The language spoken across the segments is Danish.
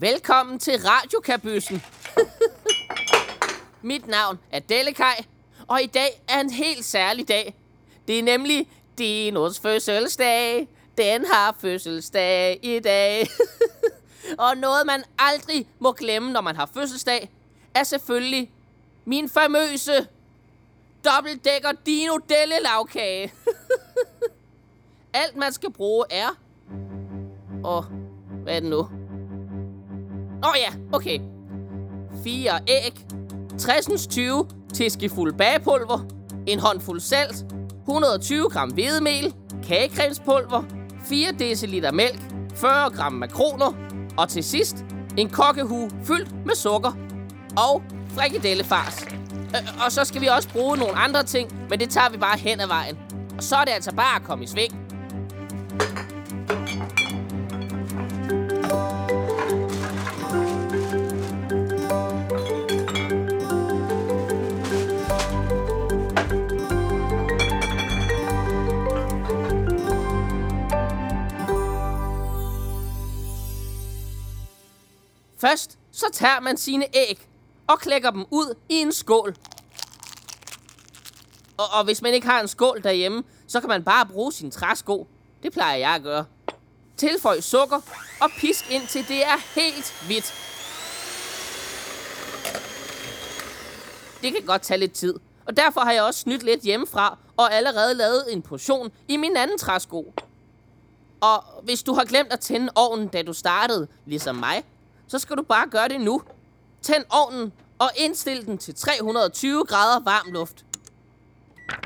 Velkommen til Radiokabyssen. Mit navn er Dellekaj, og i dag er en helt særlig dag. Det er nemlig Dinos fødselsdag. Den har fødselsdag i dag. Og noget, man aldrig må glemme, når man har fødselsdag, er selvfølgelig min famøse dobbeltdækker Dino Dellelavkage. Alt, man skal bruge, er... Hvad er det nu? Okay. 4 æg, 60-20 teskefuld bagepulver, en håndfuld salt, 120 gram hvedemel, kagecremespulver, 4 dl mælk, 40 gram makroner, og til sidst en kokkehue fyldt med sukker og frikadellefars. Og så skal vi også bruge nogle andre ting, men det tager vi bare hen ad vejen. Og så er det altså bare at komme i sving. Først så tager man sine æg og klækker dem ud i en skål. Og hvis man ikke har en skål derhjemme, så kan man bare bruge sin træsko. Det plejer jeg at gøre. Tilføj sukker og pisk indtil det er helt hvidt. Det kan godt tage lidt tid, og derfor har jeg også snydt lidt hjemmefra og allerede lavet en portion i min anden træsko. Og hvis du har glemt at tænde ovnen, da du startede, ligesom mig, så skal du bare gøre det nu. Tænd ovnen og indstil den til 320 grader varm luft.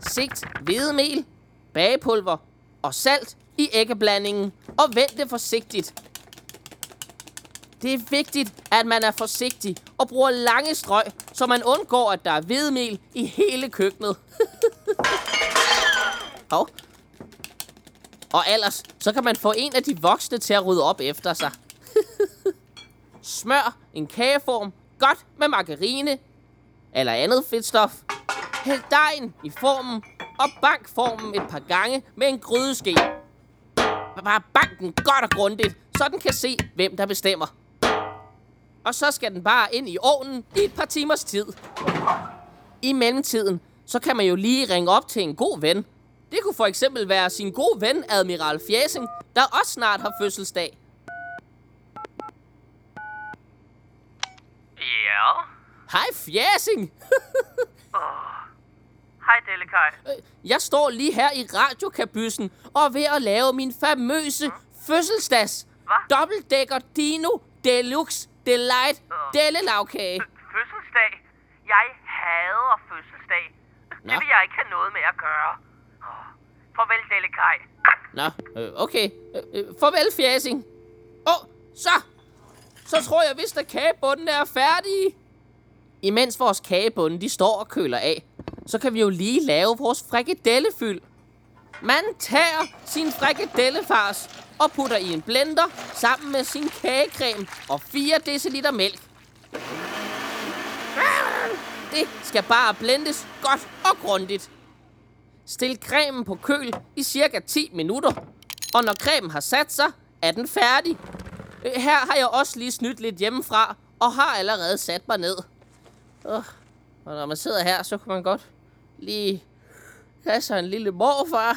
Sigt hvedemel, bagepulver og salt i æggeblandingen og vend det forsigtigt. Det er vigtigt, at man er forsigtig og bruger lange strøg, så man undgår, at der er hvedemel i hele køkkenet. Og ellers, så kan man få en af de voksne til at rydde op efter sig. Smør en kageform godt med margarine eller andet fedtstof. Hæld dejen i formen og bank formen et par gange med en grydeske. Bare bank den godt og grundigt, så den kan se, hvem der bestemmer. Og så skal den bare ind i ovnen i et par timers tid. I mellemtiden, så kan man jo lige ringe op til en god ven. Det kunne for eksempel være sin gode ven, Admiral Fjæsing, der også snart har fødselsdag. Hej, Fjæsing! Hej, Dellekaj. Jeg står lige her i Radiokabyssen og er ved at lave min famøse fødselsdags dobbeltdækker Dino Deluxe Delight Dellelavkage. Fødselsdag? Jeg hader fødselsdag. Nå. Det vil jeg ikke have noget med at gøre. Farvel, Dellekaj. Okay. Farvel, Fjæsing. Så tror jeg vist, at kagebunden er færdig. Imens vores kagebunde, de står og køler af, så kan vi jo lige lave vores frikadellefyld. Man tager sin frikadellefars og putter i en blender sammen med sin kagecreme og 4 dl mælk. Det skal bare blendes godt og grundigt. Stil cremen på køl i cirka 10 minutter, og når cremen har sat sig, er den færdig. Her har jeg også lige snydt lidt hjemmefra og har allerede sat mig ned. Og når man sidder her, så kan man godt lige have sig en lille morfar.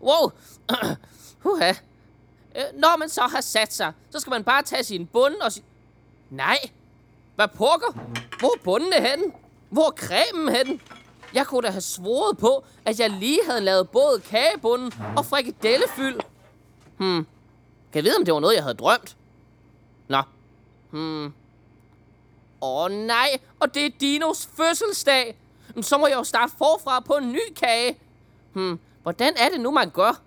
Wow! Huha. Når man så har sat sig, så skal man bare tage sin bunde og sin... Nej! Hvad pokker? Hvor er bundene henne? Hvor er cremen henne? Jeg kunne da have svoret på, at jeg lige havde lavet både kagebunden og frikadellefyld. Kan jeg vide, om det var noget, jeg havde drømt? Nå. Åh nej, og det er Dinos fødselsdag. Så må jeg jo starte forfra på en ny kage. Hvordan er det nu, man gør?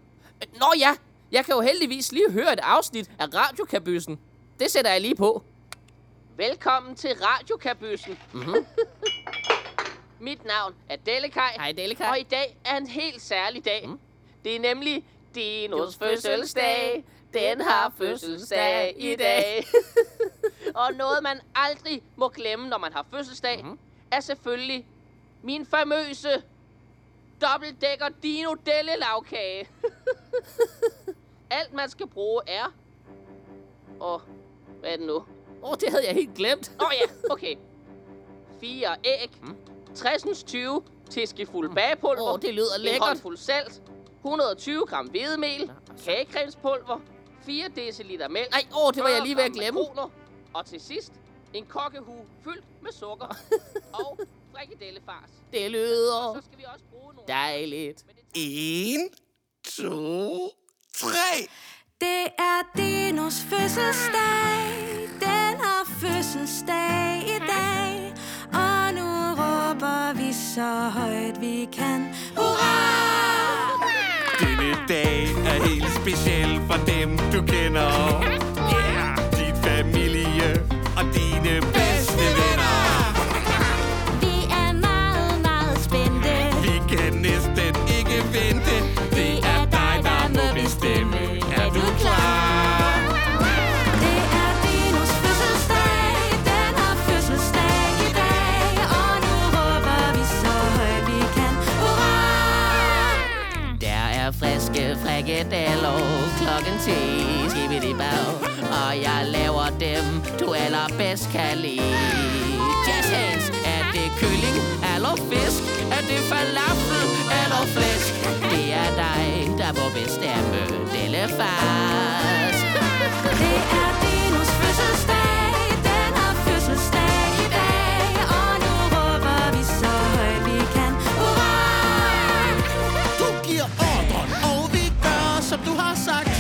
Nå ja, jeg kan jo heldigvis lige høre et afsnit af Radiokabyssen. Det sætter jeg lige på. Velkommen til Radiokabyssen. Mit navn er Dellekaj. Hej Dellekaj. Og i dag er en helt særlig dag. Det er nemlig Dinos fødselsdag. Den har fødselsdag i dag. Og noget, man aldrig må glemme, når man har fødselsdag, er selvfølgelig min famøse dobbeltdækker Dino Dellelavkage. Alt, man skal bruge, er... hvad er det nu? Det havde jeg helt glemt. Ja, okay. 4 æg, 60-20 teskefulde bagepulver, det lyder lækkert. En håndfuld salt, 120 gram hvedemel, kagekremspulver, 4 dl mælk, det var jeg lige ved at glemme. Og til sidst, en kokkehue fyldt med sukker og frikadellefars. Det lyder så skal vi også bruge nogle dejligt. 1, 2, 3. Det er Dinos fødselsdag. Den har fødselsdag i dag. Og nu råber vi så højt vi kan. Hurra! Denne dag er helt speciel for dem, du kender. Yeah! Din familie og dine bedste venner. Vi er meget, meget spændte. Vi kan næsten ikke vente. Det er dig, der må bestemme. Er du klar? Det er Dinos fødselsdag. Den har fødselsdag i dag. Og nu råber vi så højt vi kan. Hurra! Der er friske frikadeller klokken 10, skibidibau. Og jeg laver dem, du allerbedst kan lide. Jazz hands, er det kylling eller fisk? Er det falafel eller flæsk? Det er dig, der må bestemme. Dellefars. Det er Dinos fødselsdag. Den har fødselsdag i dag. Og nu råber vi så højt vi kan. Hurra! Du giver ordren, og vi gør, som du har sagt.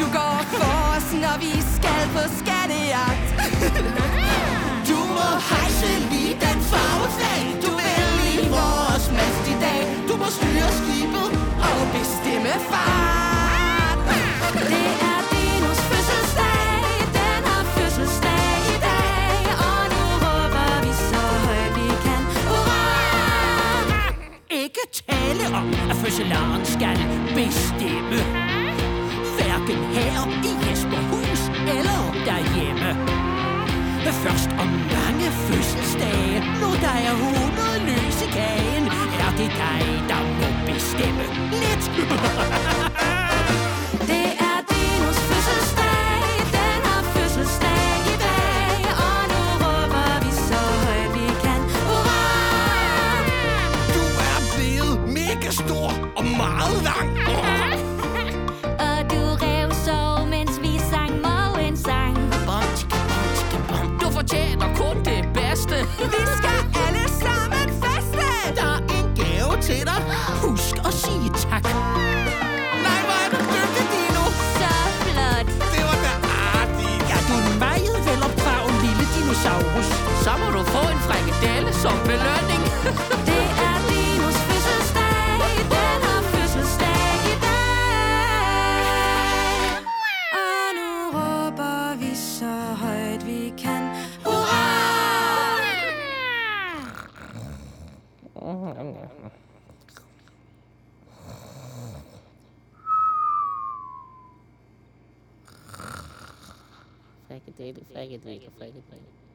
Du går for os, når vi skal på skattejagt. Du må hejse lige den farveflag, du vil i vores mast i dag. Du må styre skibet og bestemme fart. Det er Dinos fødselsdag. Den har fødselsdag i dag. Og nu råber vi så højt vi kan. Hurra! Ikke tale om, at fødselaren skal bestemme. Hverken her i Jesperhus eller derhjemme. Først om mange fødselsdage, når der er 100 lys i kagen, er det dig, der må bestemme lidt. Det er Dinos fødselsdag. Den har fødselsdag i dag. Og nu råber vi så højt vi kan. Hurra! Du er blevet mega stor og meget lang. Vi skal alle sammen feste. Der er en gave til dig. Husk at sige tak. Nej, hvor er du dygtig, Dino. Så flot. Det var da artigt. Ja, du er meget velopdragen, lille dinosaurus. Så må du få en frikadelle som belønning. Det er Dinos fødselsdag. Den har fødselsdag i dag. Og nu råber vi så højt vi kan. Frikadelle.